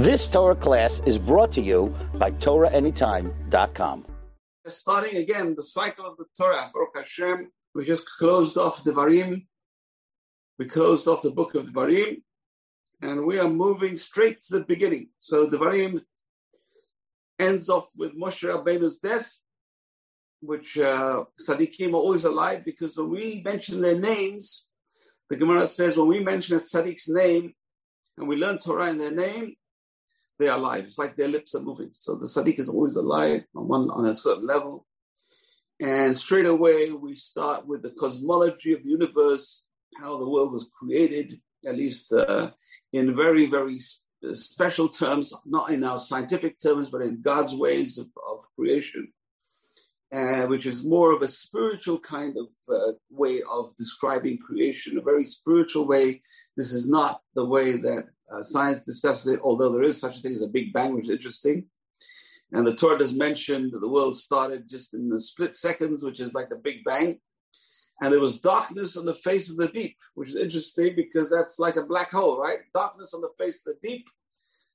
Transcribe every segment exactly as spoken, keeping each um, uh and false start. This Torah class is brought to you by Torah Anytime dot com. Starting again the cycle of the Torah, Baruch Hashem, we just closed off Devarim. We closed off the book of Devarim, and we are moving straight to the beginning. So Devarim ends off with Moshe Rabbeinu's death, which uh, Tzadikim are always alive, because when we mention their names, the Gemara says when we mention a Tzadik's name and we learn Torah in their name, they are alive. It's like their lips are moving. So the Tzadik is always alive on one on a certain level. And straight away, we start with the cosmology of the universe, how the world was created, at least uh, in very, very special terms, not in our scientific terms, but in God's ways of, of creation, uh, which is more of a spiritual kind of uh, way of describing creation, a very spiritual way. This is not the way that Uh, science discusses it, although there is such a thing as a Big Bang, which is interesting. And the Torah does mention that the world started just in the split seconds, which is like the Big Bang. And there was darkness on the face of the deep, which is interesting because that's like a black hole, right? Darkness on the face of the deep.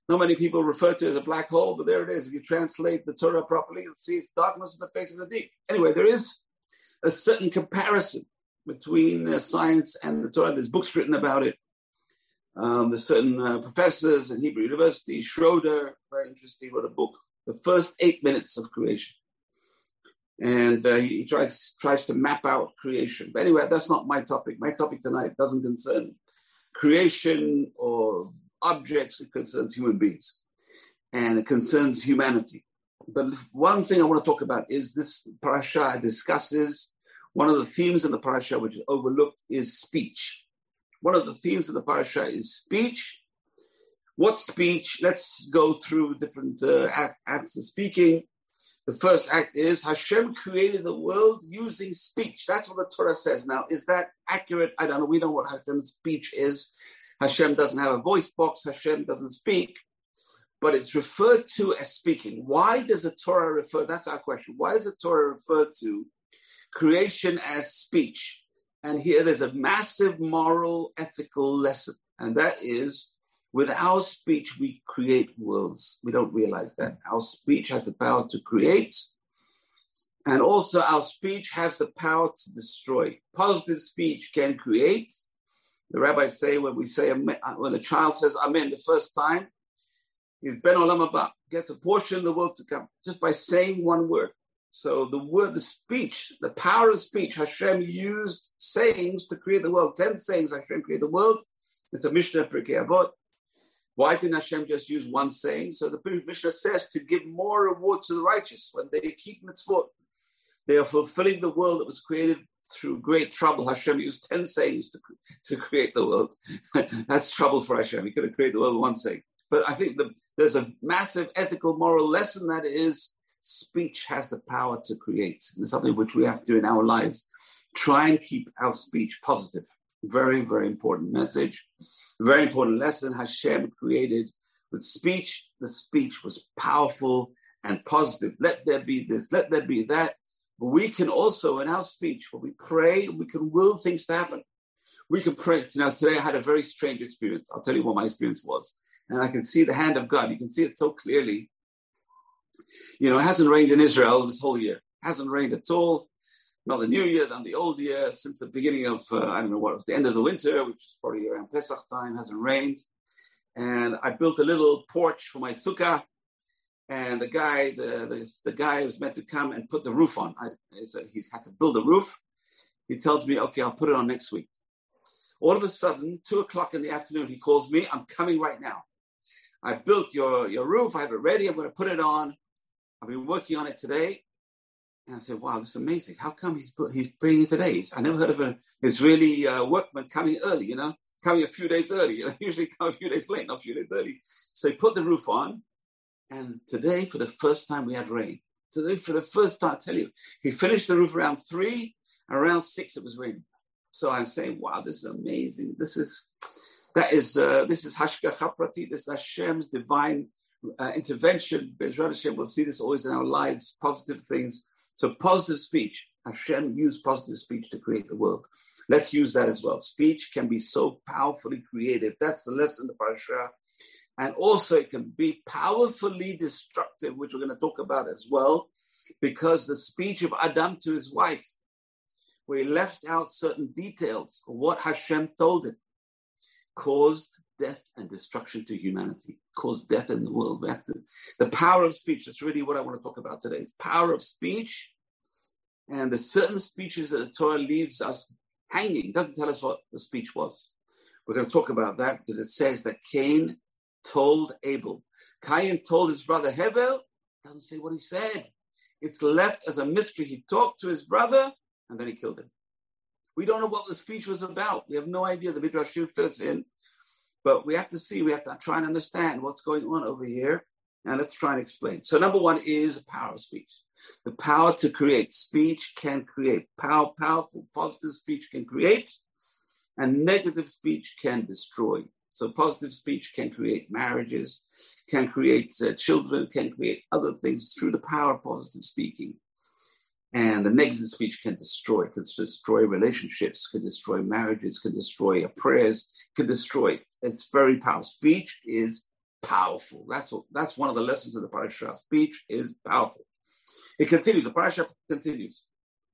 Not many people refer to it as a black hole, but there it is. If you translate the Torah properly, you'll see it's darkness on the face of the deep. Anyway, there is a certain comparison between uh, science and the Torah. There's books written about it. Um, there's certain uh, professors in Hebrew University. Schroeder, very interesting, wrote a book, The First Eight Minutes of Creation. And uh, he, he tries tries to map out creation. But anyway, that's not my topic. My topic tonight doesn't concern creation or objects. It concerns human beings. And it concerns humanity. But one thing I want to talk about is this parasha discusses one of the themes in the parasha, which is overlooked, is speech. One of the themes of the parasha is speech. What speech? Let's go through different uh, acts of speaking. The first act is Hashem created the world using speech. That's what the Torah says. Now, is that accurate? I don't know. We know what Hashem's speech is. Hashem doesn't have a voice box. Hashem doesn't speak. But it's referred to as speaking. Why does the Torah refer? That's our question. Why does the Torah refer to creation as speech? And here there's a massive moral, ethical lesson. And that is, with our speech, we create worlds. We don't realize that. Our speech has the power to create. And also our speech has the power to destroy. Positive speech can create. The rabbis say when we say, when a child says amen the first time, he's ben olam haba, gets a portion of the world to come, just by saying one word. So the word, the speech, the power of speech, Hashem used sayings to create the world. Ten sayings Hashem created the world. It's a Mishnah, Pirkei Avot. Why didn't Hashem just use one saying? So the Mishnah says to give more reward to the righteous when they keep mitzvot. They are fulfilling the world that was created through great trouble. Hashem used ten sayings to, to create the world. That's trouble for Hashem. He could have created the world with one saying. But I think the, there's a massive ethical moral lesson that is, speech has the power to create. And it's something which we have to do in our lives. Try and keep our speech positive. Very, very important message. Very important lesson Hashem created with speech. The speech was powerful and positive. Let there be this, let there be that. But we can also, in our speech, when we pray, we can will things to happen. We can pray. Now, today I had a very strange experience. I'll tell you what my experience was. And I can see the hand of God. You can see it so clearly. You know, it hasn't rained in Israel this whole year. It hasn't rained at all. Not the new year, not the old year. Since the beginning of, uh, I don't know what it was, the end of the winter, which is probably around Pesach time, hasn't rained. And I built a little porch for my sukkah. And the guy, the the, the guy was meant to come and put the roof on. I, so he's had to build a roof. He tells me, okay, I'll put it on next week. All of a sudden, two o'clock in the afternoon, he calls me, I'm coming right now. I built your, your roof. I have it ready. I'm going to put it on. I've been working on it today. And I said, wow, this is amazing. How come he's put, he's bringing it today? I never heard of an Israeli uh, workman coming early, you know, coming a few days early. You know, usually come a few days late, not a few days early. So he put the roof on. And today, for the first time, we had rain. Today, for the first time, I tell you, he finished the roof around three. Around six, it was raining. So I'm saying, wow, this is amazing. This is, that is, uh, this is Hashgacha Prati. This is Hashem's divine Uh, intervention. B'ezrat Hashem, we'll see this always in our lives, positive things. So positive speech. Hashem used positive speech to create the world. Let's use that as well. Speech can be so powerfully creative. That's the lesson of the parasha. And also it can be powerfully destructive, which we're going to talk about as well, because the speech of Adam to his wife, where he left out certain details of what Hashem told him, caused death and destruction to humanity, caused death in the world. We have to, the power of speech, that's really what I want to talk about today, is power of speech and the certain speeches that the Torah leaves us hanging. It doesn't tell us what the speech was. We're going to talk about that because it says that Cain told Abel. Kayin told his brother Hevel, doesn't say what he said. It's left as a mystery. He talked to his brother and then he killed him. We don't know what the speech was about. We have no idea. The Midrashim fills in. But we have to see, we have to try and understand what's going on over here. And let's try and explain. So number one is the power of speech. The power to create. Speech can create. Power, powerful, positive speech can create. And negative speech can destroy. So positive speech can create marriages, can create uh, children, can create other things through the power of positive speaking. And the negative speech can destroy, can destroy relationships, can destroy marriages, can destroy prayers, can destroy it. It's very powerful. Speech is powerful. That's what, that's one of the lessons of the parasha. Speech is powerful. It continues. The parasha continues.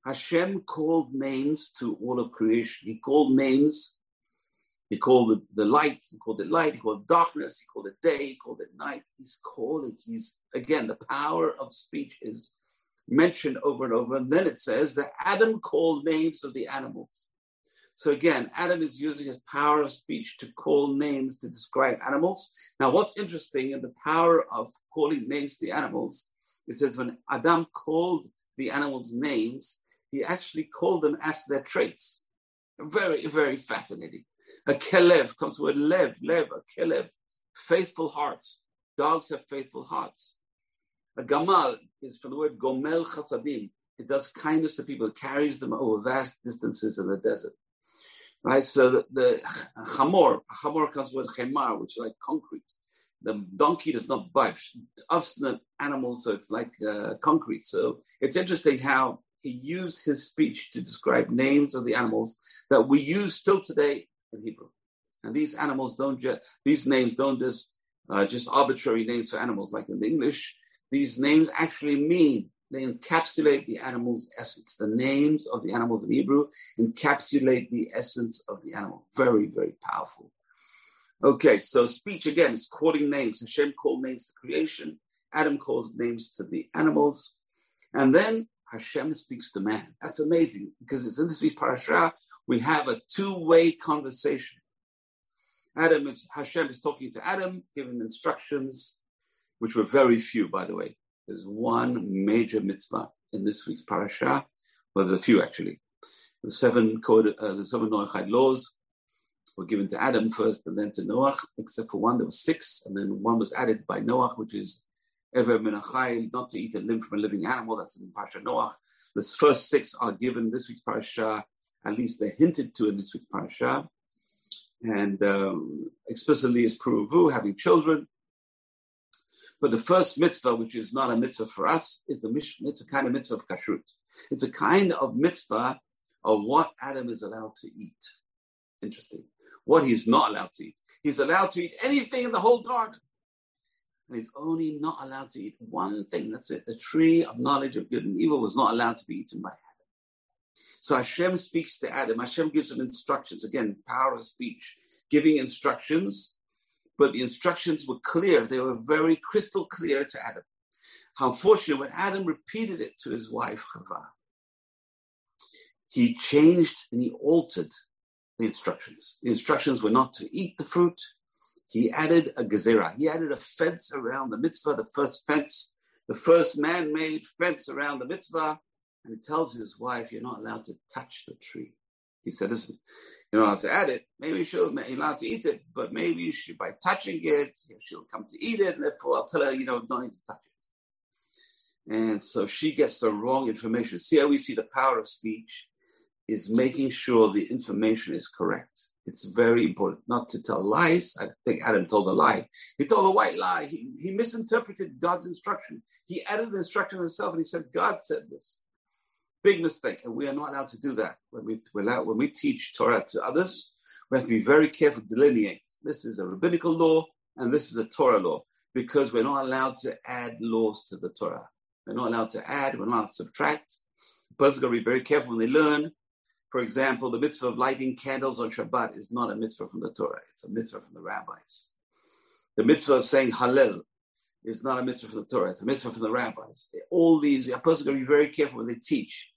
Hashem called names to all of creation. He called names. He called it the light, he called it light, he called it darkness, he called it day, he called it night. He's calling, he's, again, the power of speech is mentioned over and over. And then it says that Adam called names of the animals. So again, Adam is using his power of speech to call names to describe animals. Now, what's interesting in the power of calling names to the animals, it says when Adam called the animals names, he actually called them after their traits. Very, very fascinating. A kelev comes with lev, lev, a kelev, faithful hearts. Dogs have faithful hearts. A gamal is from the word gomel chasadim. It does kindness to people. It carries them over vast distances in the desert. Right? So the, the chamor, chamor comes with chemar, which is like concrete. The donkey does not budge. Obstinate animals, so it's like uh, concrete. So it's interesting how he used his speech to describe names of the animals that we use still today in Hebrew. And these animals don't just, these names don't just, uh, just arbitrary names for animals like in English. These names actually mean, they encapsulate the animal's essence. The names of the animals in Hebrew encapsulate the essence of the animal. Very, very powerful. Okay, so speech again is quoting names. Hashem called names to creation. Adam calls names to the animals. And then Hashem speaks to man. That's amazing because it's in this week's parasha. We have a two-way conversation. Adam is, Hashem is talking to Adam, giving instructions, which were very few, by the way. There's one major mitzvah in this week's parasha. Well, there's a few, actually. The seven code, uh, the seven Noachide laws were given to Adam first and then to Noach, except for one. There were six, and then one was added by Noach, which is ever menachai, not to eat a limb from a living animal. That's in parasha Noach. The first six are given this week's parasha. At least they're hinted to in this week's parasha. And um, explicitly is puruvu, having children. But the first mitzvah, which is not a mitzvah for us, is the mitzvah. It's a kind of mitzvah of kashrut. It's a kind of mitzvah of what Adam is allowed to eat. Interesting. What he's not allowed to eat. He's allowed to eat anything in the whole garden. And he's only not allowed to eat one thing. That's it. The tree of knowledge of good and evil was not allowed to be eaten by Adam. So Hashem speaks to Adam. Hashem gives him instructions. Again, power of speech, giving instructions. But the instructions were clear. They were very crystal clear to Adam. Unfortunately, when Adam repeated it to his wife, Chava, he changed and he altered the instructions. The instructions were not to eat the fruit. He added a gezerah. He added a fence around the mitzvah, the first fence, the first man-made fence around the mitzvah. And he tells his wife, you're not allowed to touch the tree. He said, listen, you're not allowed to add it. Maybe she'll be allowed to eat it, but maybe she, by touching it, she'll come to eat it. And therefore, I'll tell her, you know, don't need to touch it. And so she gets the wrong information. See how we see the power of speech is making sure the information is correct. It's very important not to tell lies. I think Adam told a lie. He told a white lie. He, he misinterpreted God's instruction. He added the instruction himself and he said, God said this. Big mistake, and we are not allowed to do that. When we allowed, when we teach Torah to others, we have to be very careful to delineate. This is a rabbinical law, and this is a Torah law, because we're not allowed to add laws to the Torah. We're not allowed to add, we're not allowed to subtract. Person's got to be very careful when they learn. For example, the mitzvah of lighting candles on Shabbat is not a mitzvah from the Torah. It's a mitzvah from the rabbis. The mitzvah of saying Hallel is not a mitzvah from the Torah. It's a mitzvah from the rabbis. All these, a person's got to be very careful when they teach.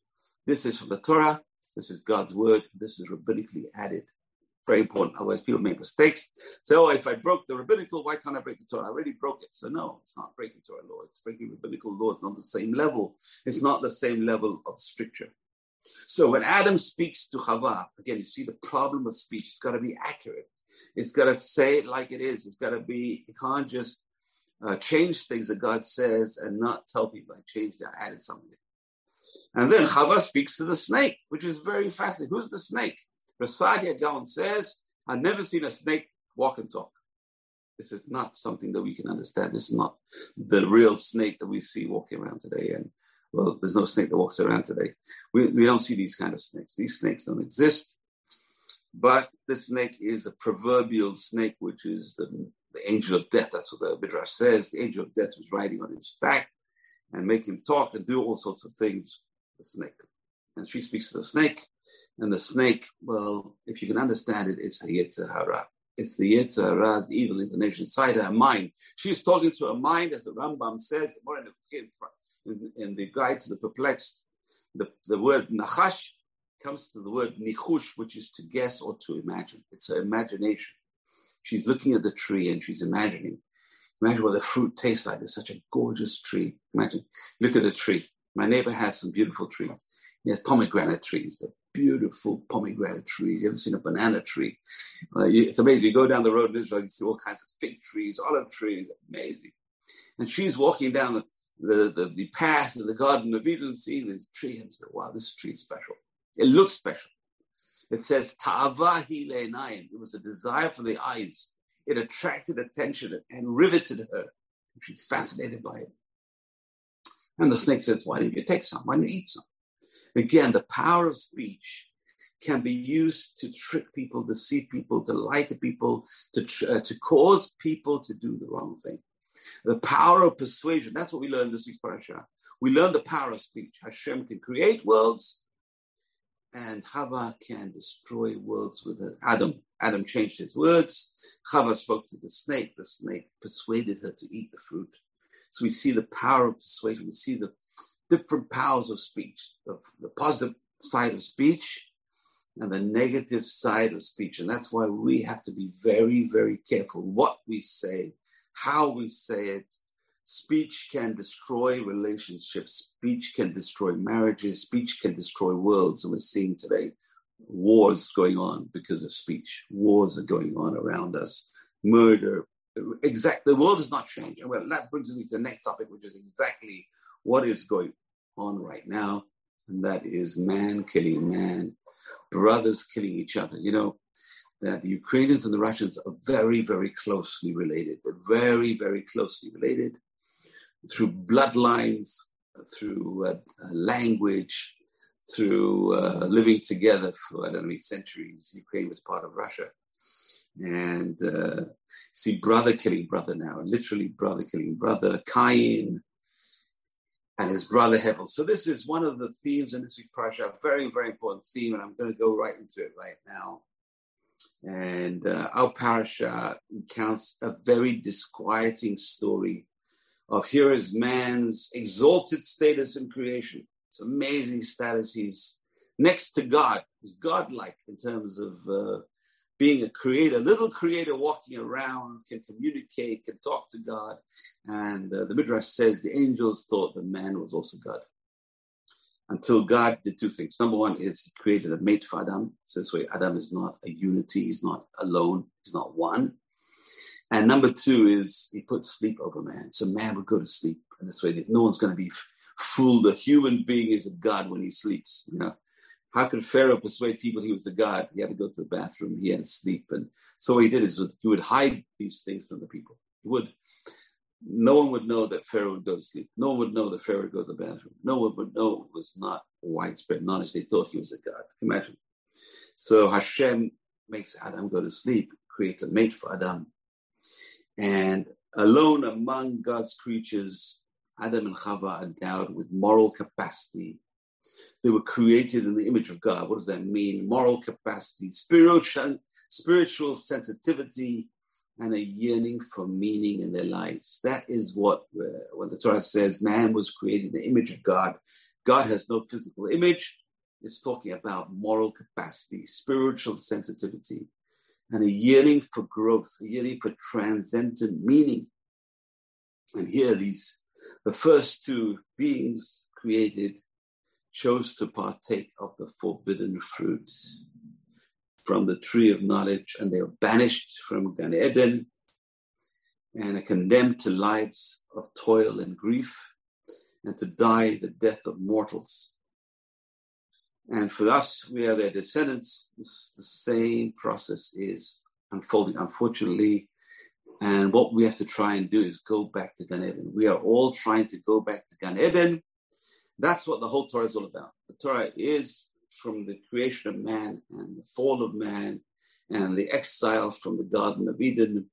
This is from the Torah. This is God's word. This is rabbinically added. Very important. Otherwise, people make mistakes. Say, oh, if I broke the rabbinical, why can't I break the Torah? I already broke it. So no, it's not breaking Torah law. It's breaking rabbinical law. It's not the same level. It's not the same level of stricture. So when Adam speaks to Chava, again, you see the problem of speech. It's got to be accurate. It's got to say it like it is. It's got to be, you can't just uh, change things that God says and not tell people I changed it, I added something. And then Chava speaks to the snake, which is very fascinating. Who's the snake? Rasadia Gaon says, I've never seen a snake walk and talk. This is not something that we can understand. This is not the real snake that we see walking around today. And well, there's no snake that walks around today. We, we don't see these kind of snakes. These snakes don't exist. But this snake is a proverbial snake, which is the, the angel of death. That's what the Midrash says. The angel of death was riding on his back and make him talk and do all sorts of things. The snake. And she speaks to the snake. And the snake, well, if you can understand it, it's her Yetzer Hara. It's the Yetzer Hara, the evil inclination inside her mind. She's talking to her mind, as the Rambam says, more in the, in the Guide to the Perplexed. The, the word Nachash comes to the word Nichush, which is to guess or to imagine. It's her imagination. She's looking at the tree and she's imagining. Imagine what the fruit tastes like. It's such a gorgeous tree. Imagine, look at a tree. My neighbor has some beautiful trees. He has pomegranate trees. They're beautiful pomegranate trees. You ever seen a banana tree? Uh, you, it's amazing. You go down the road in Israel, you see all kinds of fig trees, olive trees. Amazing. And she's walking down the, the, the, the path in the Garden of Eden, seeing this tree, and said, wow, this tree is special. It looks special. It says, Ta'ava hi le'enayim. It was a desire for the eyes. It attracted attention and riveted her. She was fascinated by it. And the snake says, why don't you take some? Why don't you eat some? Again, the power of speech can be used to trick people, deceive people, to lie to people, to, uh, to cause people to do the wrong thing. The power of persuasion, that's what we learned this week's parasha. We learned the power of speech. Hashem can create worlds, and Chava can destroy worlds with her. Adam. Adam changed his words. Chava spoke to the snake. The snake persuaded her to eat the fruit. So we see the power of persuasion. We see the different powers of speech, the, the positive side of speech and the negative side of speech. And that's why we have to be very, very careful what we say, how we say it. Speech can destroy relationships. Speech can destroy marriages. Speech can destroy worlds. And we're seeing today wars going on because of speech. Wars are going on around us. Murder. Exactly. The world has not changed. And well, that brings me to the next topic, which is exactly what is going on right now, and that is man killing man, brothers killing each other. You know, that the Ukrainians and the Russians are very, very closely related. They're very, very closely related through bloodlines, through uh, language, through uh, living together for, I don't know, centuries. Ukraine was part of Russia. And uh, see brother killing brother now, literally brother killing brother, Kayin, and his brother Hevel. So this is one of the themes in this week's parasha, a very, very important theme, and I'm going to go right into it right now. And uh, our parasha recounts a very disquieting story of here is man's exalted status in creation. It's amazing status. He's next to God. He's godlike in terms of uh, being a creator, little creator walking around, can communicate, can talk to God. And uh, the Midrash says the angels thought that man was also God. Until God did two things. Number one is he created a mate for Adam. So this way, Adam is not a unity. He's not alone. He's not one. And number two is he put sleep over man. So man would go to sleep. And this way, no one's going to be fooled. A human being is a God when he sleeps, you know. How could Pharaoh persuade people he was a god? He had to go to the bathroom. He had to sleep. And so what he did is he would hide these things from the people. He would. No one would know that Pharaoh would go to sleep. No one would know that Pharaoh would go to the bathroom. No one would know. It was not widespread knowledge. They thought he was a god. Imagine. So Hashem makes Adam go to sleep, creates a mate for Adam. And alone among God's creatures, Adam and Chava are endowed with moral capacity. They were created in the image of God. What does that mean? Moral capacity, spiritual, spiritual sensitivity, and a yearning for meaning in their lives. That is what uh, when the Torah says man was created in the image of God. God has no physical image. It's talking about moral capacity, spiritual sensitivity, and a yearning for growth, a yearning for transcendent meaning. And here these, the first two beings created chose to partake of the forbidden fruit from the tree of knowledge, and they were banished from Gan Eden and are condemned to lives of toil and grief and to die the death of mortals. And for us, we are their descendants. It's the same process is unfolding, unfortunately. And what we have to try and do is go back to Gan Eden. We are all trying to go back to Gan Eden. That's what the whole Torah is all about. The Torah is from the creation of man and the fall of man and the exile from the Garden of Eden.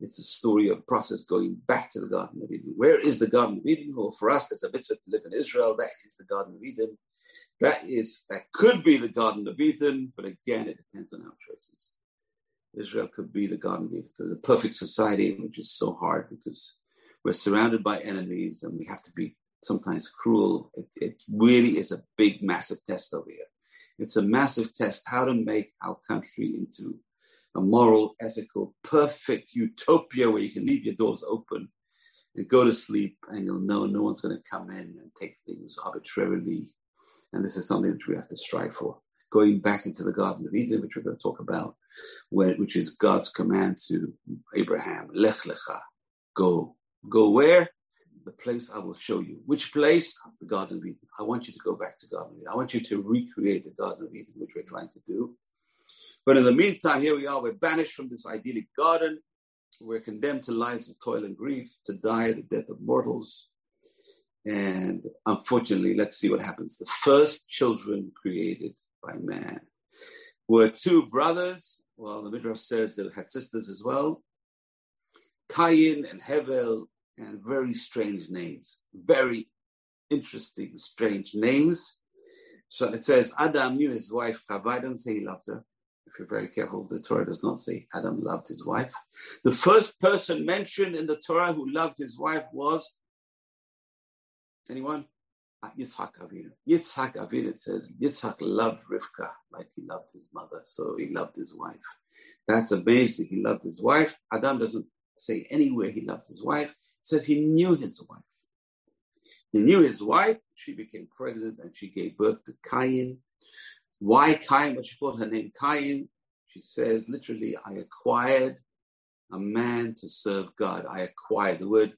It's a story of process going back to the Garden of Eden. Where is the Garden of Eden? Well, for us, there's a mitzvah to live in Israel. That is the Garden of Eden. That is, that could be the Garden of Eden, but again, it depends on our choices. Israel could be the Garden of Eden, because a perfect society, which is so hard because we're surrounded by enemies and we have to be sometimes cruel. It, it really is a big, massive test over here. It's a massive test how to make our country into a moral, ethical, perfect utopia where you can leave your doors open and go to sleep and you'll know no one's going to come in and take things arbitrarily. And this is something which we have to strive for. Going back into the Garden of Eden, which we're going to talk about, where, which is God's command to Abraham, Lech Lecha, go. Go where? The place I will show you. Which place? The Garden of Eden. I want you to go back to Garden of Eden. I want you to recreate the Garden of Eden, which we're trying to do. But in the meantime, here we are. We're banished from this idyllic garden. We're condemned to lives of toil and grief, to die the death of mortals. And unfortunately, let's see what happens. The first children created by man were two brothers. Well, the Midrash says they had sisters as well. Kayin and Hevel, and very strange names. Very interesting, strange names. So it says Adam knew his wife Chava. I don't say he loved her. If you're very careful, the Torah does not say Adam loved his wife. The first person mentioned in the Torah who loved his wife was anyone? Ah, Yitzhak Avinu. Yitzhak Avinu, it says, Yitzhak loved Rivka like he loved his mother, so he loved his wife. That's amazing. He loved his wife. Adam doesn't say anywhere he loved his wife. It says he knew his wife. He knew his wife. She became pregnant and she gave birth to Kayin. Why Kayin? But she called her name Kayin. She says, literally, I acquired a man to serve God. I acquired the word.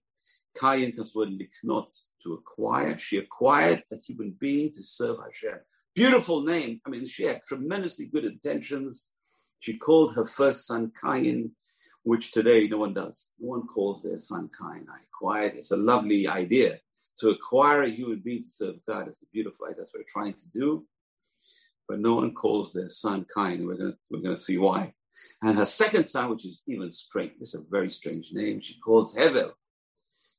Kayin comes from liknot, to acquire. She acquired a human being to serve Hashem. Beautiful name. I mean, she had tremendously good intentions. She called her first son Kayin, which today no one does. No one calls their son Kayin. I acquired. It's a lovely idea. To acquire a human being to serve God is a beautiful idea. That's what we're trying to do. But no one calls their son Kayin. We're going we're going to see why. And her second son, which is even strange, it's a very strange name, she calls Hevel.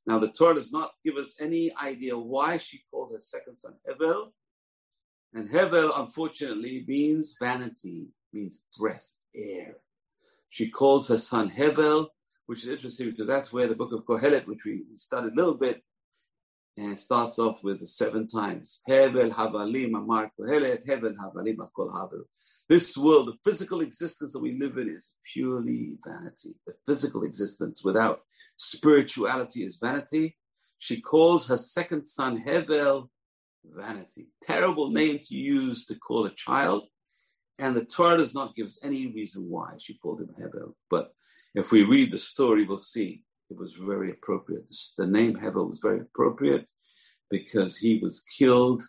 Now, the Torah does not give us any idea why she called her second son Hevel. And Hevel, unfortunately, means vanity, means breath, air. She calls her son Hevel, which is interesting because that's where the book of Kohelet, which we studied a little bit, and starts off with the seven times. Hevel havalim amar Kohelet, Hevel havalim akol havel. This world, the physical existence that we live in is purely vanity. The physical existence without spirituality is vanity. She calls her second son Hevel vanity. Terrible name to use to call a child. And the Torah does not give us any reason why she called him Hevel. But if we read the story, we'll see it was very appropriate. The name Hevel was very appropriate because he was killed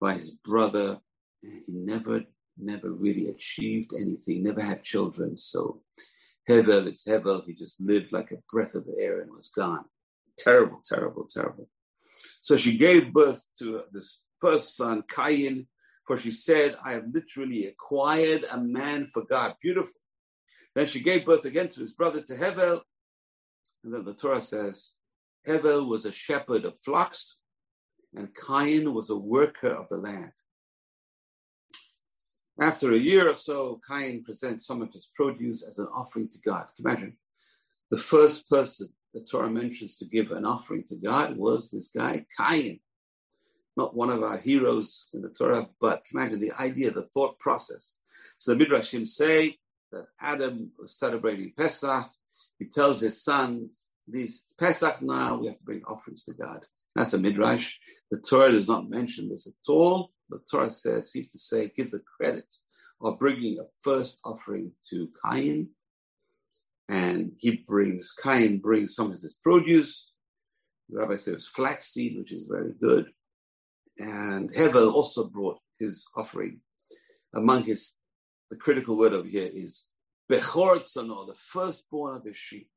by his brother. And he never, never really achieved anything, never had children. So Hevel is Hevel. He just lived like a breath of air and was gone. Terrible, terrible, terrible. So she gave birth to this first son, Kayin, for she said, I have literally acquired a man for God. Beautiful. Then she gave birth again to his brother, to Hevel. And then the Torah says, Hevel was a shepherd of flocks, and Kayin was a worker of the land. After a year or so, Kayin presents some of his produce as an offering to God. Can you imagine? The first person the Torah mentions to give an offering to God was this guy, Kayin. Not one of our heroes in the Torah, but can you imagine the idea, the thought process? So the Midrashim say that Adam was celebrating Pesach. He tells his sons, this Pesach now, we have to bring offerings to God. That's a Midrash. The Torah does not mention this at all. The Torah says, seems to say, gives the credit of bringing a first offering to Kayin. And he brings, Kayin brings some of his produce. The rabbi said it was flaxseed, which is very good. And Hevel also brought his offering. Among his, the critical word over here is Bechor Tzano, the firstborn of his sheep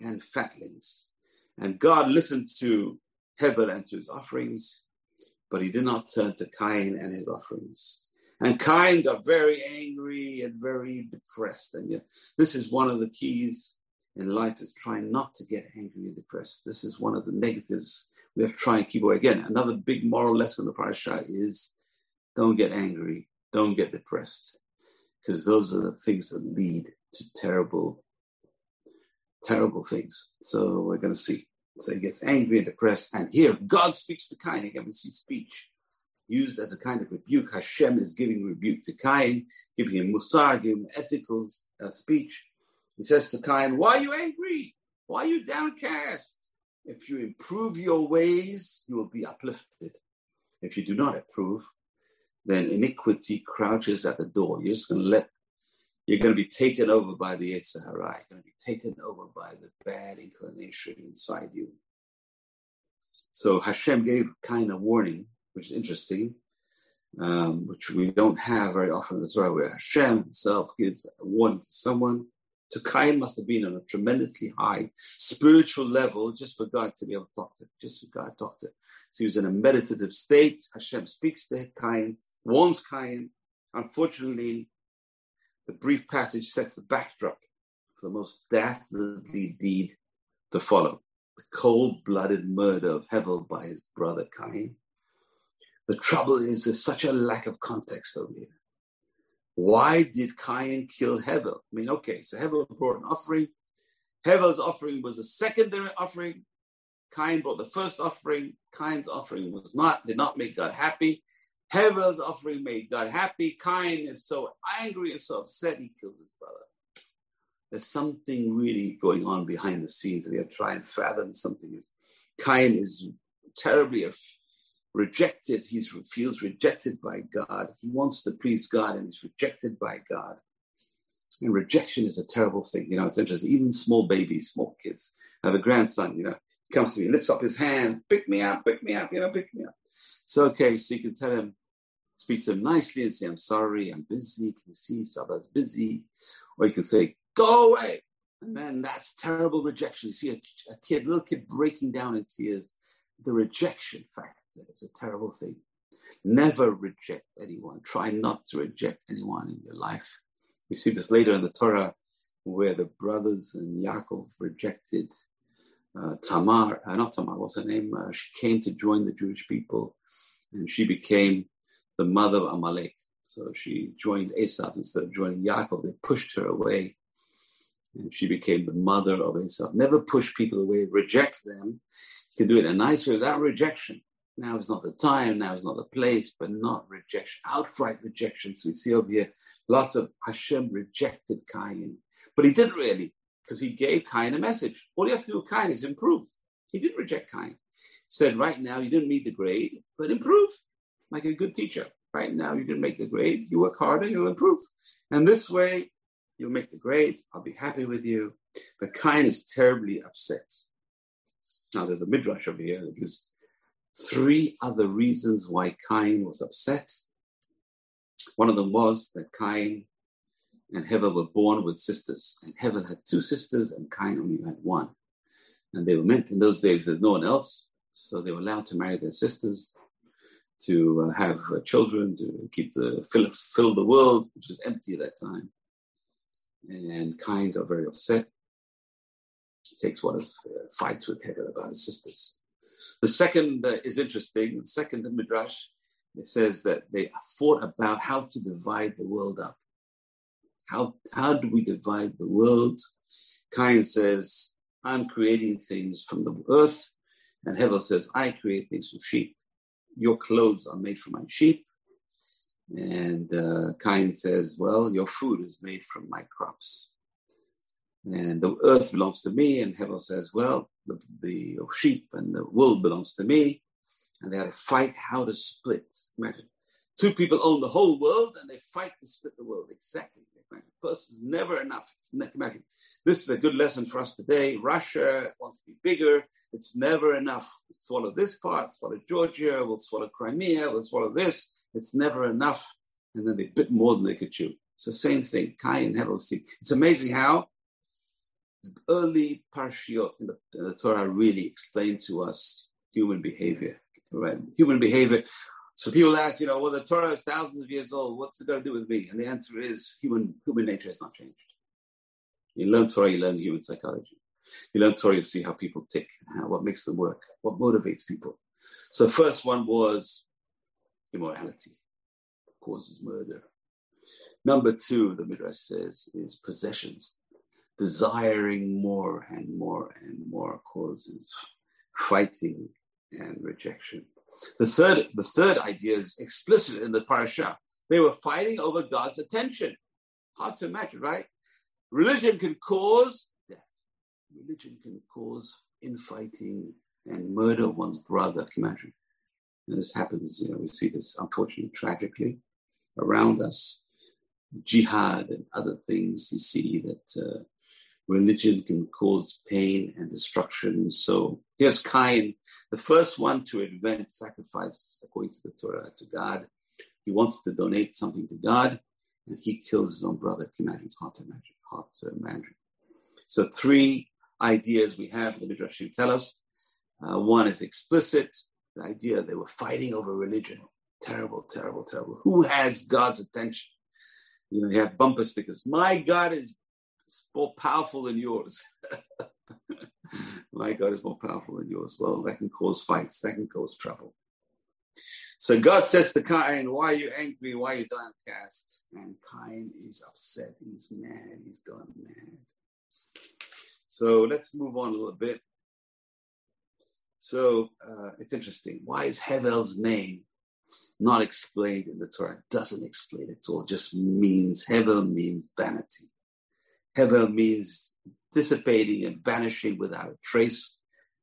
and fatlings. And God listened to Hevel and to his offerings, but he did not turn to Kayin and his offerings. And Kayin got very angry and very depressed. And yet, this is one of the keys in life, is trying not to get angry and depressed. This is one of the negatives we have to try and keep away. Again, another big moral lesson of the parasha is don't get angry, don't get depressed, because those are the things that lead to terrible, terrible things. So we're going to see. So he gets angry and depressed. And here, God speaks to Kayin. Again, we see speech used as a kind of rebuke. Hashem is giving rebuke to Kayin, giving him musar, giving him ethical uh, speech. He says to Kayin, why are you angry? Why are you downcast? If you improve your ways, you will be uplifted. If you do not improve, then iniquity crouches at the door. You're just going to let, you're going to be taken over by the Yetzer Hara. You're going to be taken over by the bad inclination inside you. So Hashem gave kind of warning, which is interesting, um, which we don't have very often in the Torah, where Hashem himself gives a warning to someone. So Kayin must have been on a tremendously high spiritual level just for God to be able to talk to him, just for God to talk to him. So he was in a meditative state. Hashem speaks to Kayin, warns Kayin. Unfortunately, the brief passage sets the backdrop for the most dastardly deed to follow, the cold-blooded murder of Hevel by his brother Kayin. The trouble is there's such a lack of context over here. Why did Kayin kill Hevel? I mean, okay, so Hevel brought an offering. Hevel's offering was a secondary offering. Kayin brought the first offering. Kain's offering was not, did not make God happy. Hevel's offering made God happy. Kayin is so angry and so upset he killed his brother. There's something really going on behind the scenes. We have to try and fathom something. Kayin is terribly afraid. Rejected, he feels rejected by God. He wants to please God, and he's rejected by God. And rejection is a terrible thing. You know, it's interesting. Even small babies, small kids. I have a grandson, you know, he comes to me, lifts up his hands, pick me up, pick me up, you know, pick me up. So, okay, so you can tell him, speak to him nicely and say, I'm sorry, I'm busy. Can you see, Sabbath's busy? Or you can say, go away. And then that's terrible rejection. You see a, a kid, little kid breaking down in tears. The rejection factor. It's a terrible thing. Never reject anyone. Try not to reject anyone in your life. We see this later in the Torah, where the brothers and Yaakov rejected uh, Tamar. Uh, not Tamar, what's her name? Uh, she came to join the Jewish people, and she became the mother of Amalek. So she joined Esau instead of joining Yaakov. They pushed her away, and she became the mother of Esau. Never push people away. Reject them. You can do it in a nice way without rejection. Now is not the time, now is not the place, but not rejection, outright rejection. So we see over here, lots of Hashem rejected Kayin. But he didn't really, because he gave Kayin a message. All you have to do with Kayin is improve. He didn't reject Kayin. He said, right now, you didn't meet the grade, but improve, like a good teacher. Right now, you didn't make the grade, you work harder, you'll improve. And this way, you'll make the grade, I'll be happy with you. But Kayin is terribly upset. Now, there's a midrash over here that gives three other reasons why Kayin was upset. One of them was that Kayin and Hevel were born with sisters. And Hevel had two sisters and Kayin only had one. And they were meant, in those days, there's no one else. So they were allowed to marry their sisters, to uh, have uh, children, to keep the fill, fill the world, which was empty at that time. And Kayin got very upset. She takes one of uh, fights with Hevel about his sisters. The second uh, is interesting. The second in Midrash, it says that they fought about how to divide the world up. How, how do we divide the world? Kayin says, I'm creating things from the earth. And Hevel says, I create things from sheep. Your clothes are made from my sheep. And uh, Kayin says, well, your food is made from my crops. And the earth belongs to me. And Hevel says, well, the, the sheep and the wool belongs to me. And they had a fight how to split. Imagine, two people own the whole world and they fight to split the world. Exactly. First is never enough. It's ne- imagine. This is a good lesson for us today. Russia wants to be bigger. It's never enough. We'll swallow this part, swallow Georgia, we'll swallow Crimea, we'll swallow this. It's never enough. And then they bit more than they could chew. It's the same thing. Kayin and Hevel see. It's amazing how the early parashiyot in the, in the Torah really explain to us human behavior. Right? Human behavior. So people ask, you know, well, the Torah is thousands of years old. What's it got to do with me? And the answer is human human nature has not changed. You learn Torah, you learn human psychology. You learn Torah, you see how people tick, how, what makes them work, what motivates people. So the first one was immorality, causes murder. Number two, the Midrash says, is possessions. Desiring more and more and more causes fighting and rejection. The third, the third idea is explicit in the parasha. They were fighting over God's attention. Hard to imagine, right? Religion can cause death. Religion can cause infighting and murder of one's brother. Can you imagine? And this happens, you know, we see this unfortunately, tragically around us. Jihad and other things, you see that uh, religion can cause pain and destruction. So here's Kayin, the first one to invent sacrifice according to the Torah to God. He wants to donate something to God, and he kills his own brother. Can you imagine? It's hard to imagine. Hard to imagine. So three ideas we have the Midrashim tell us. Uh, one is explicit. The idea they were fighting over religion. Terrible, terrible, terrible. Who has God's attention? You know, you have bumper stickers. My God is more powerful than yours. My God is more powerful than yours. Well, that can cause fights. That can cause trouble. So God says to Kayin, why are you angry? Why are you downcast? And Kayin is upset. He's mad. He's gone mad. So let's move on a little bit. So uh, it's interesting. Why is Hevel's name not explained in the Torah? It doesn't explain it at all. It just means, Hevel means vanity. Hevel means dissipating and vanishing without a trace,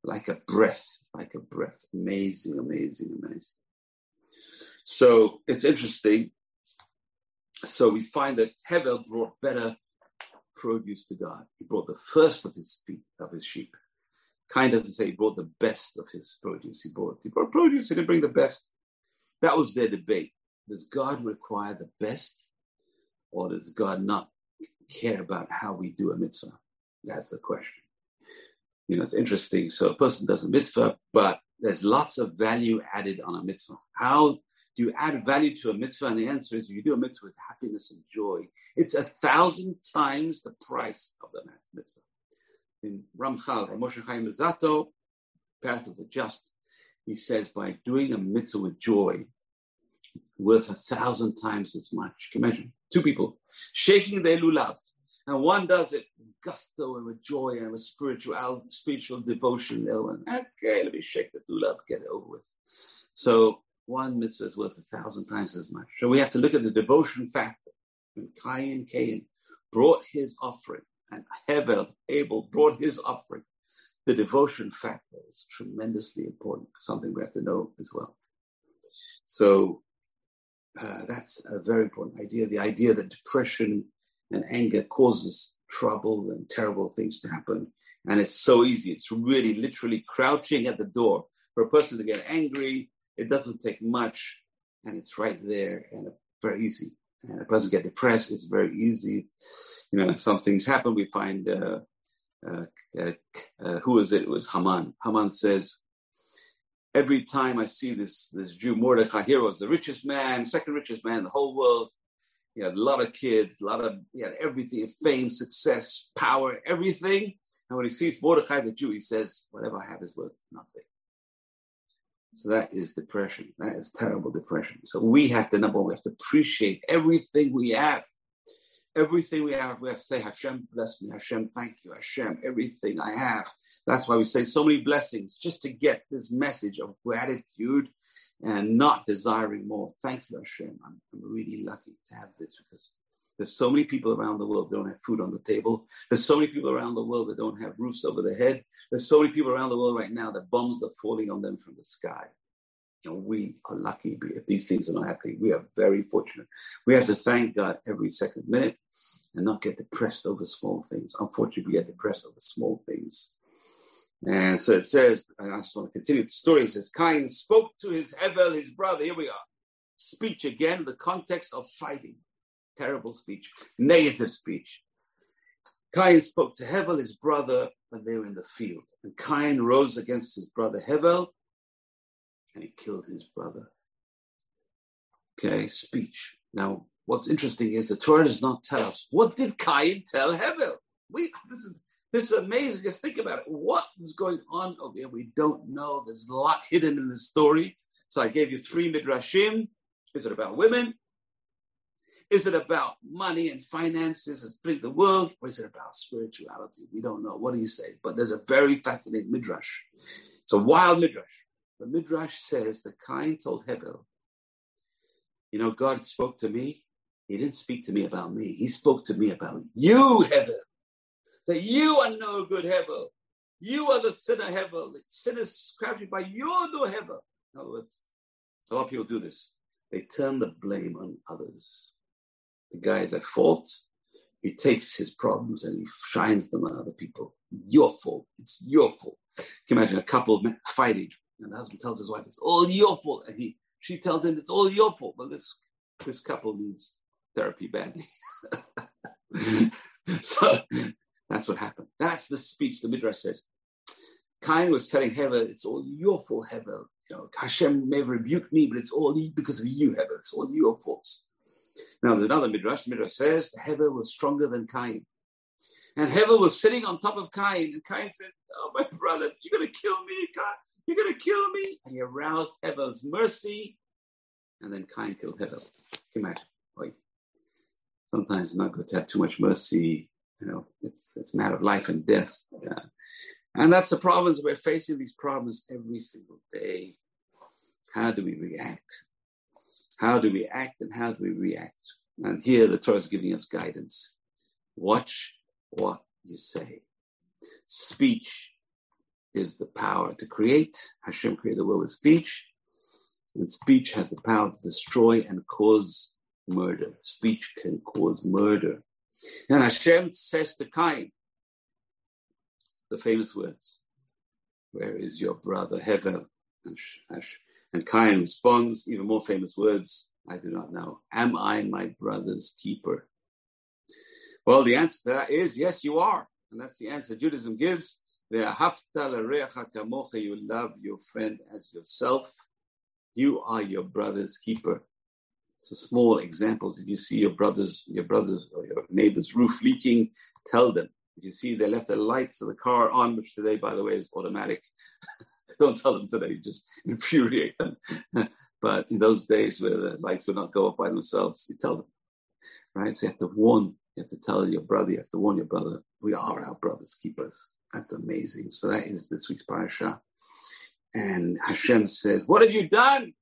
like a breath, like a breath. Amazing, amazing, amazing. So it's interesting. So we find that Hevel brought better produce to God. He brought the first of his of his sheep. Kayin doesn't say he brought the best of his produce. He brought he brought produce. He didn't bring the best. That was their debate. Does God require the best, or does God not care about how we do a mitzvah? That's the question. You know, it's interesting. So a person does a mitzvah, but there's lots of value added on a mitzvah. How do you add value to a mitzvah? And the answer is, you do a mitzvah with happiness and joy. It's a thousand times the price of the mitzvah. In Ramchal, Moshe Chaim Luzzatto, Path of the Just, he says, by doing a mitzvah with joy, it's worth a thousand times as much. Can you imagine? Two people shaking their lulav, and one does it with gusto and with joy and with spiritual, spiritual devotion. They went, okay, let me shake the lulav, get it over with. So one mitzvah is worth a thousand times as much. So we have to look at the devotion factor. When Kayin, Kayin brought his offering, and Hevel, Abel brought his offering, the devotion factor is tremendously important. Something we have to know as well. So uh, that's a very important idea. The idea that depression and anger causes trouble and terrible things to happen. And it's so easy. It's really literally crouching at the door for a person to get angry. It doesn't take much. And it's right there and very easy. And a person get depressed. It's very easy. You know, some things happen. We find... Uh, Uh, uh, uh, who is it? It was Haman. Haman says, every time I see this, this Jew, Mordechai, he was the richest man, second richest man in the whole world. He had a lot of kids, a lot of, he had everything, fame, success, power, everything. And when he sees Mordechai the Jew, he says, whatever I have is worth nothing. So that is depression. That is terrible depression. So we have to, number one, we have to appreciate everything we have. Everything we have, we have to say, Hashem, bless me. Hashem, thank you. Hashem, everything I have. That's why we say so many blessings, just to get this message of gratitude and not desiring more. Thank you, Hashem. I'm, I'm really lucky to have this, because there's so many people around the world that don't have food on the table. There's so many people around the world that don't have roofs over their head. There's so many people around the world right now that bombs are falling on them from the sky. And we are lucky if these things are not happening. We are very fortunate. We have to thank God every second minute and not get depressed over small things. Unfortunately, we get depressed over small things. And so it says, and I just want to continue the story. It says, Kayin spoke to his Hevel, his brother. Here we are. Speech again, the context of fighting. Terrible speech, negative speech. Kayin spoke to Hevel, his brother, when they were in the field. And Kayin rose against his brother Hevel, and he killed his brother. Okay, speech. Now, what's interesting is the Torah does not tell us, what did Kayin tell Hevel? We, this is this is amazing. Just think about it. What is going on over here? We don't know. There's a lot hidden in the story. So I gave you three midrashim. Is it about women? Is it about money and finances and splitting the world? Or is it about spirituality? We don't know. What do you say? But there's a very fascinating midrash. It's a wild midrash. The midrash says that Kayin told Hevel, you know, God spoke to me. He didn't speak to me about me. He spoke to me about you, Hevel. That you are no good, Hevel. You are the sinner, Hevel. The sinner is crafted by your no Hevel. In other words, a lot of people do this. They turn the blame on others. The guy is at fault. He takes his problems and he shines them on other people. Your fault. It's your fault. Can you imagine a couple fighting, and the husband tells his wife, it's all your fault. And he, she tells him, it's all your fault. Well, this, this couple needs therapy badly. So that's what happened. That's the speech the Midrash says. Kain was telling Hevel, it's all your fault, Hevel. You know, Hashem may have rebuked me, but it's all because of you, Hevel. It's all your fault. Now, there's another Midrash. The Midrash says, Hevel was stronger than Kayin. And Hevel was sitting on top of Kayin. And Kayin said, oh, my brother, you're going to kill me, Kayin. You're going to kill me. And he aroused Hevel's mercy. And then Kayin killed Hevel. Can you imagine? Like, sometimes it's not good to have too much mercy. You know, it's, it's a matter of life and death. Yeah. And that's the problems. We're facing these problems every single day. How do we react? How do we act and how do we react? And here the Torah is giving us guidance. Watch what you say. Speech is the power to create. Hashem created the world with speech. And speech has the power to destroy and cause murder. Speech can cause murder. And Hashem says to Kayin the famous words, where is your brother Hevel? And Hashem. And Kayin responds, even more famous words, I do not know. Am I my brother's keeper? Well, the answer to that is, yes, you are. And that's the answer Judaism gives. You love your friend as yourself. You are your brother's keeper. So small examples. If you see your brother's, your brother's or your neighbor's roof leaking, tell them. If you see they left the lights of the car on, which today, by the way, is automatic. Don't tell them today, just infuriate them. But in those days where the lights would not go up by themselves, you tell them, right? So you have to warn, you have to tell your brother, you have to warn your brother, we are our brother's keepers. That's amazing. So that is this week's parasha. And Hashem says, what have you done?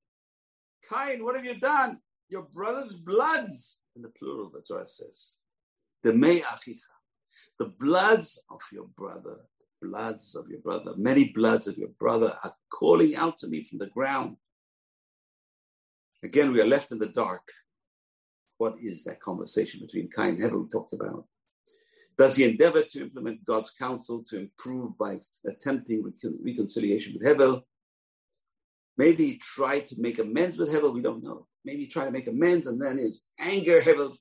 Kayin, what have you done? Your brother's bloods, in the plural, the Torah says, Demei achicha, the bloods of your brother. Bloods of your brother, many bloods of your brother are calling out to me from the ground. Again, we are left in the dark. What is that conversation between Kayin and Hevel we talked about? Does he endeavor to implement God's counsel to improve by attempting recon- reconciliation with Hevel? Maybe he tried to make amends with Hevel, we don't know. Maybe he tried to make amends and then his anger, Hevel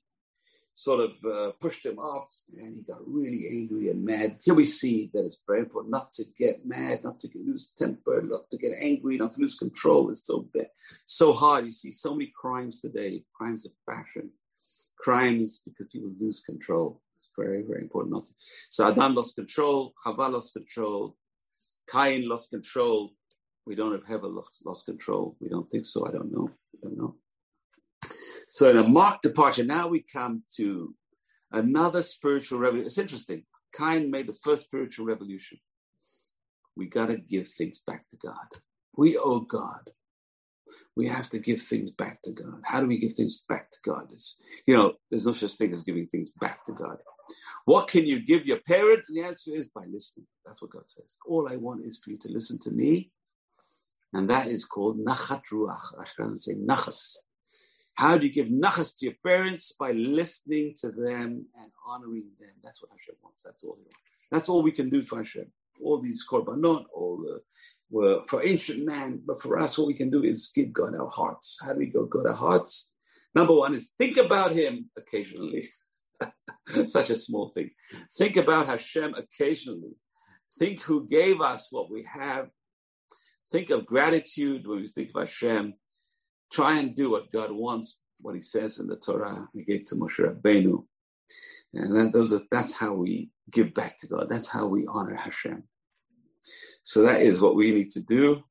sort of uh, pushed him off, and he got really angry and mad. Here we see that it's very important not to get mad, not to get, lose temper, not to get angry, not to lose control. It's so bad, so hard. You see so many crimes today, crimes of passion, crimes because people lose control. It's very, very important. Not to... So Adam lost control, Chava lost control, Kayin lost control. We don't have Hevel lost, lost control. We don't think so. I don't know. I don't know. So in a marked departure, now we come to another spiritual revolution. It's interesting. Kayin made the first spiritual revolution. We got to give things back to God. We owe God. We have to give things back to God. How do we give things back to God? It's, you know, there's no such thing as giving things back to God. What can you give your parent? And the answer is by listening. That's what God says. All I want is for you to listen to me. And that is called nachat ruach. I should say nachas. How do you give nachas to your parents? By listening to them and honoring them. That's what Hashem wants. That's all he wants. That's all we can do for Hashem. All these korbanot, all the, were for ancient man, but for us, all we can do is give God our hearts. How do we go God our hearts? Number one is think about Him occasionally. Such a small thing. Think about Hashem occasionally. Think who gave us what we have. Think of gratitude when we think of Hashem. Try and do what God wants, what He says in the Torah He gave to Moshe Rabbeinu. And that, those are, that's how we give back to God. That's how we honor Hashem. So that is what we need to do.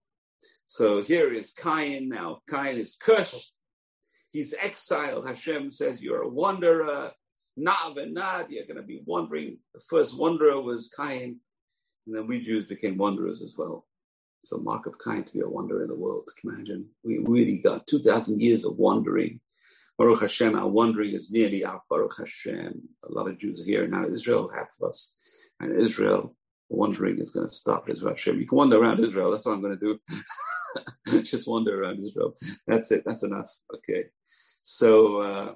So here is Kayin now. Kayin is cursed. He's exiled. Hashem says, you're a wanderer. Na'av and Nad, you're going to be wandering. The first wanderer was Kayin. And then we Jews became wanderers as well. It's a mark of Kayin to be a wanderer in the world. Can you imagine? We really got two thousand years of wandering. Baruch Hashem, our wandering is nearly up. Baruch Hashem. A lot of Jews are here now. Israel, half of us. And Israel, the wandering is going to stop. B'ezrat Hashem. You can wander around Israel. That's what I'm going to do. Just wander around Israel. That's it. That's enough. Okay. So, uh,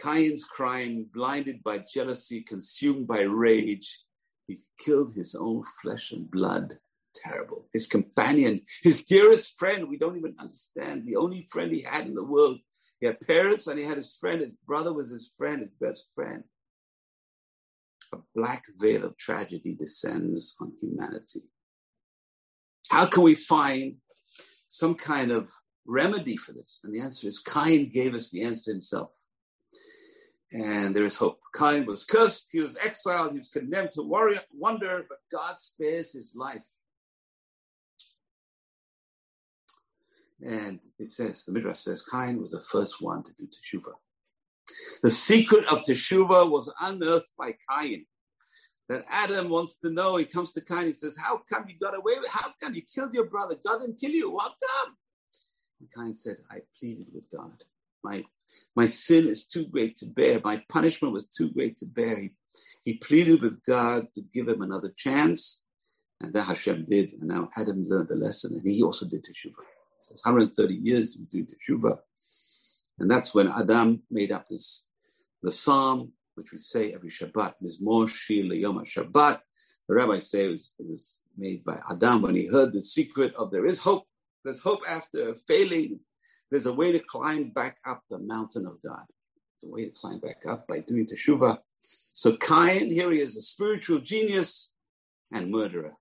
Kayin's crime, blinded by jealousy, consumed by rage. He killed his own flesh and blood. Terrible. His companion, his dearest friend, we don't even understand. The only friend he had in the world. He had parents and he had his friend. His brother was his friend, his best friend. A black veil of tragedy descends on humanity. How can we find some kind of remedy for this? And the answer is, Kayin gave us the answer himself. And there is hope. Kayin was cursed. He was exiled. He was condemned to worry, wander, but God spares his life. And it says, the Midrash says, Kayin was the first one to do Teshuvah. The secret of Teshuvah was unearthed by Kayin. That Adam wants to know, he comes to Kayin, he says, how come you got away with it? How come you killed your brother? God didn't kill you. How come? And Kayin said, I pleaded with God. My, my sin is too great to bear. My punishment was too great to bear. He, he pleaded with God to give him another chance. And that Hashem did. And now Adam learned the lesson. And he also did Teshuvah. It's one hundred thirty years he was doing Teshuvah. And that's when Adam made up this, the psalm, which we say every Shabbat, Mizmor Shir L'Yom HaShabbat. The rabbis say it was, it was made by Adam when he heard the secret of there is hope. There's hope after failing. There's a way to climb back up the mountain of God. There's a way to climb back up by doing Teshuvah. So Kayin, here he is, a spiritual genius and murderer.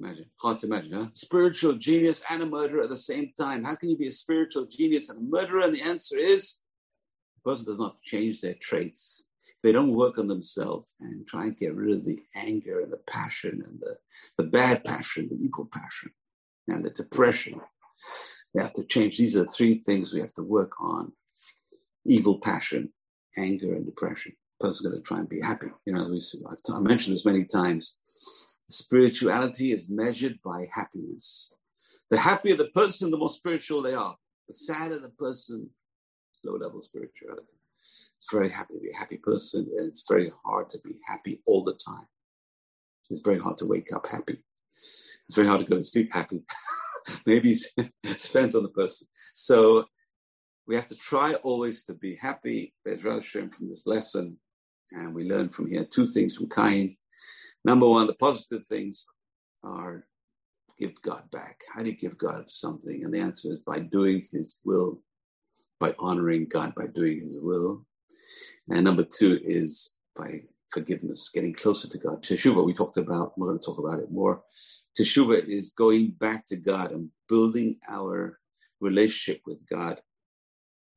Imagine, hard to imagine, huh? Spiritual genius and a murderer at the same time. How can you be a spiritual genius and a murderer? And the answer is, the person does not change their traits. They don't work on themselves and try and get rid of the anger and the passion and the, the bad passion, the evil passion, and the depression. They have to change. These are the three things we have to work on. Evil passion, anger, and depression. The person's going to try and be happy. You know, I've mentioned this many times. Spirituality is measured by happiness. The happier the person, the more spiritual they are. The sadder the person, low-level spirituality. It's very happy to be a happy person, and it's very hard to be happy all the time. It's very hard to wake up happy. It's very hard to go to sleep happy. Maybe it depends on the person. So we have to try always to be happy. B'ezrat Hashem from this lesson, and we learn from here two things from Kayin. Number one, the positive things are give God back. How do you give God something? And the answer is by doing his will, by honoring God, by doing his will. And number two is by forgiveness, getting closer to God. Teshuvah, we talked about, we're going to talk about it more. Teshuvah is going back to God and building our relationship with God.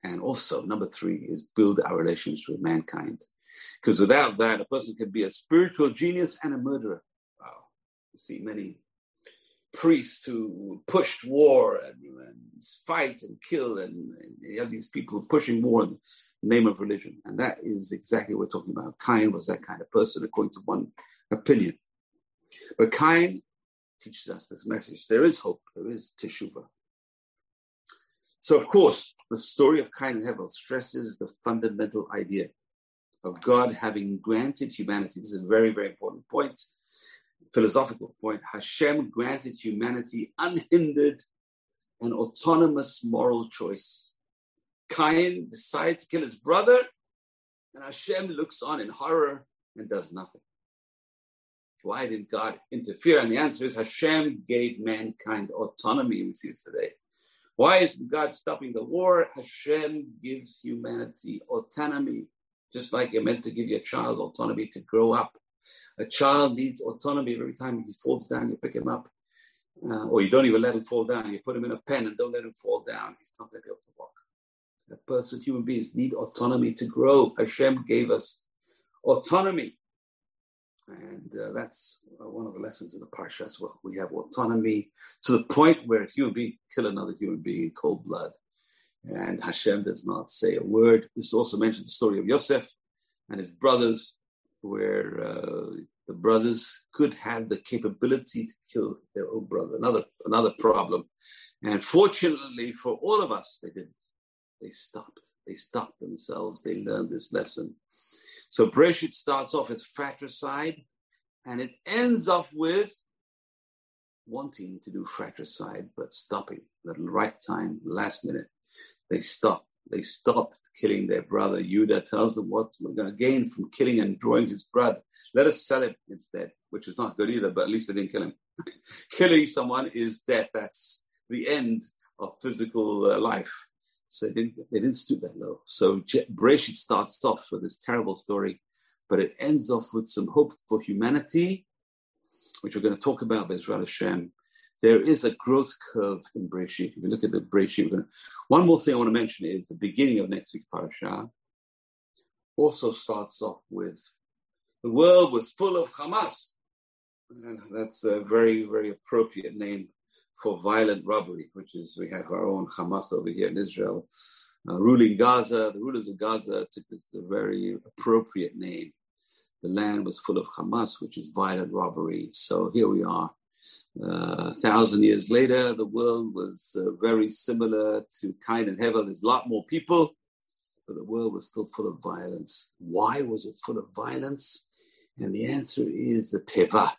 And also, number three is build our relations with mankind. Because without that, a person can be a spiritual genius and a murderer. Wow. You see many priests who pushed war and, and fight and kill, and, and you have these people pushing war in the name of religion. And that is exactly what we're talking about. Kayin was that kind of person, according to one opinion. But Kayin teaches us this message. There is hope. There is teshuvah. So, of course, the story of Kayin and Hevel stresses the fundamental idea of God having granted humanity. This is a very, very important point, philosophical point. Hashem granted humanity unhindered and autonomous moral choice. Kayin decides to kill his brother, and Hashem looks on in horror and does nothing. Why did God interfere? And the answer is Hashem gave mankind autonomy, we see this today. Why is God stopping the war? Hashem gives humanity autonomy, just like you're meant to give your child autonomy to grow up. A child needs autonomy. Every time he falls down, you pick him up. Uh, or you don't even let him fall down. You put him in a pen and don't let him fall down. He's not going to be able to walk. A person, human beings, need autonomy to grow. Hashem gave us autonomy. And uh, that's uh, one of the lessons in the parsha as well. We have autonomy to the point where a human being can kill another human being in cold blood. And Hashem does not say a word. This also mentions the story of Yosef and his brothers, where uh, the brothers could have the capability to kill their own brother. Another, another problem. And fortunately for all of us, they didn't. They stopped. They stopped themselves. They learned this lesson. So Bereshit starts off with fratricide, and it ends off with wanting to do fratricide, but stopping at the right time, last minute. They stopped. They stopped killing their brother. Yudah tells them what we're going to gain from killing and drawing his blood. Let us sell him instead, which is not good either, but at least they didn't kill him. Killing someone is death. That's the end of physical uh, life. So they didn't, they didn't stoop that low. So Bereshit starts off with this terrible story, but it ends off with some hope for humanity, which we're going to talk about, B'ezrat Hashem. There is a growth curve in Bereshit. If you look at the Bereshit, we're going to, one more thing I want to mention is the beginning of next week's parasha also starts off with the world was full of Hamas. And that's a very, very appropriate name for violent robbery, which is, we have our own Hamas over here in Israel, uh, ruling Gaza. The rulers of Gaza took this very appropriate name. The land was full of Hamas, which is violent robbery. So here we are. Uh, a thousand years later, the world was uh, very similar to Kayin and Hevel. There's a lot more people, but the world was still full of violence. Why was it full of violence? And the answer is the Teva.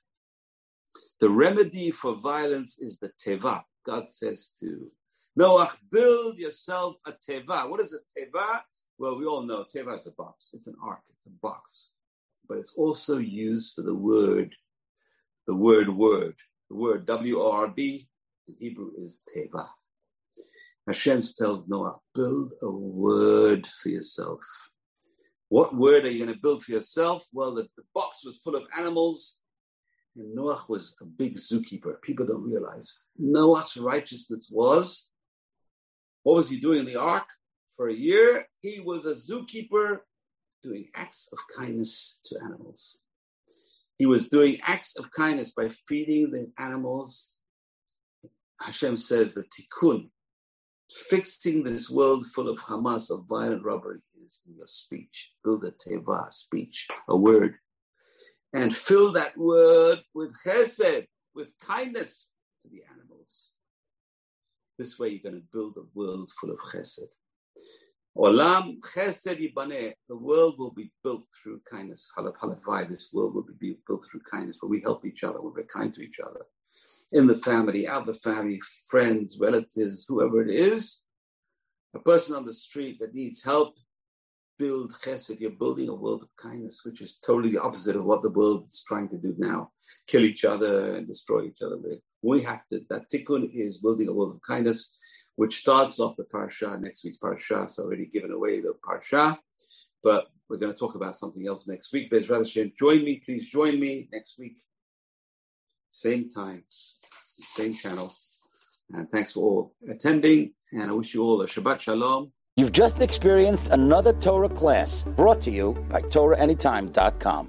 The remedy for violence is the Teva. God says to Noach, build yourself a Teva. What is a Teva? Well, we all know Teva is a box. It's an ark. It's a box. But it's also used for the word, the word word. The word W O R B in Hebrew is Teva. Hashem tells Noah, build a word for yourself. What word are you going to build for yourself? Well, the, the box was full of animals. And Noach was a big zookeeper. People don't realize. Noah's righteousness was, what was he doing in the ark? For a year, he was a zookeeper doing acts of kindness to animals. He was doing acts of kindness by feeding the animals. Hashem says the tikkun, fixing this world full of Hamas, of violent robbery, is in your speech. Build a teva, speech, a word. And fill that word with chesed, with kindness to the animals. This way you're going to build a world full of chesed. Olam chesed yibaneh. The world will be built through kindness. Halav halavai, this world will be built through kindness. But we help each other when we're kind to each other. In the family, out of the family, friends, relatives, whoever it is. A person on the street that needs help. Build chesed, you're building a world of kindness, which is totally the opposite of what the world is trying to do now. Kill each other and destroy each other. We have to, that tikkun is building a world of kindness, which starts off the parasha, next week's parasha. So I've already given away the parasha, but we're going to talk about something else next week. B'ezrat Hashem, join me, please join me next week. Same time, same channel. And thanks for all attending. And I wish you all a Shabbat Shalom. You've just experienced another Torah class brought to you by Torah Anytime dot com.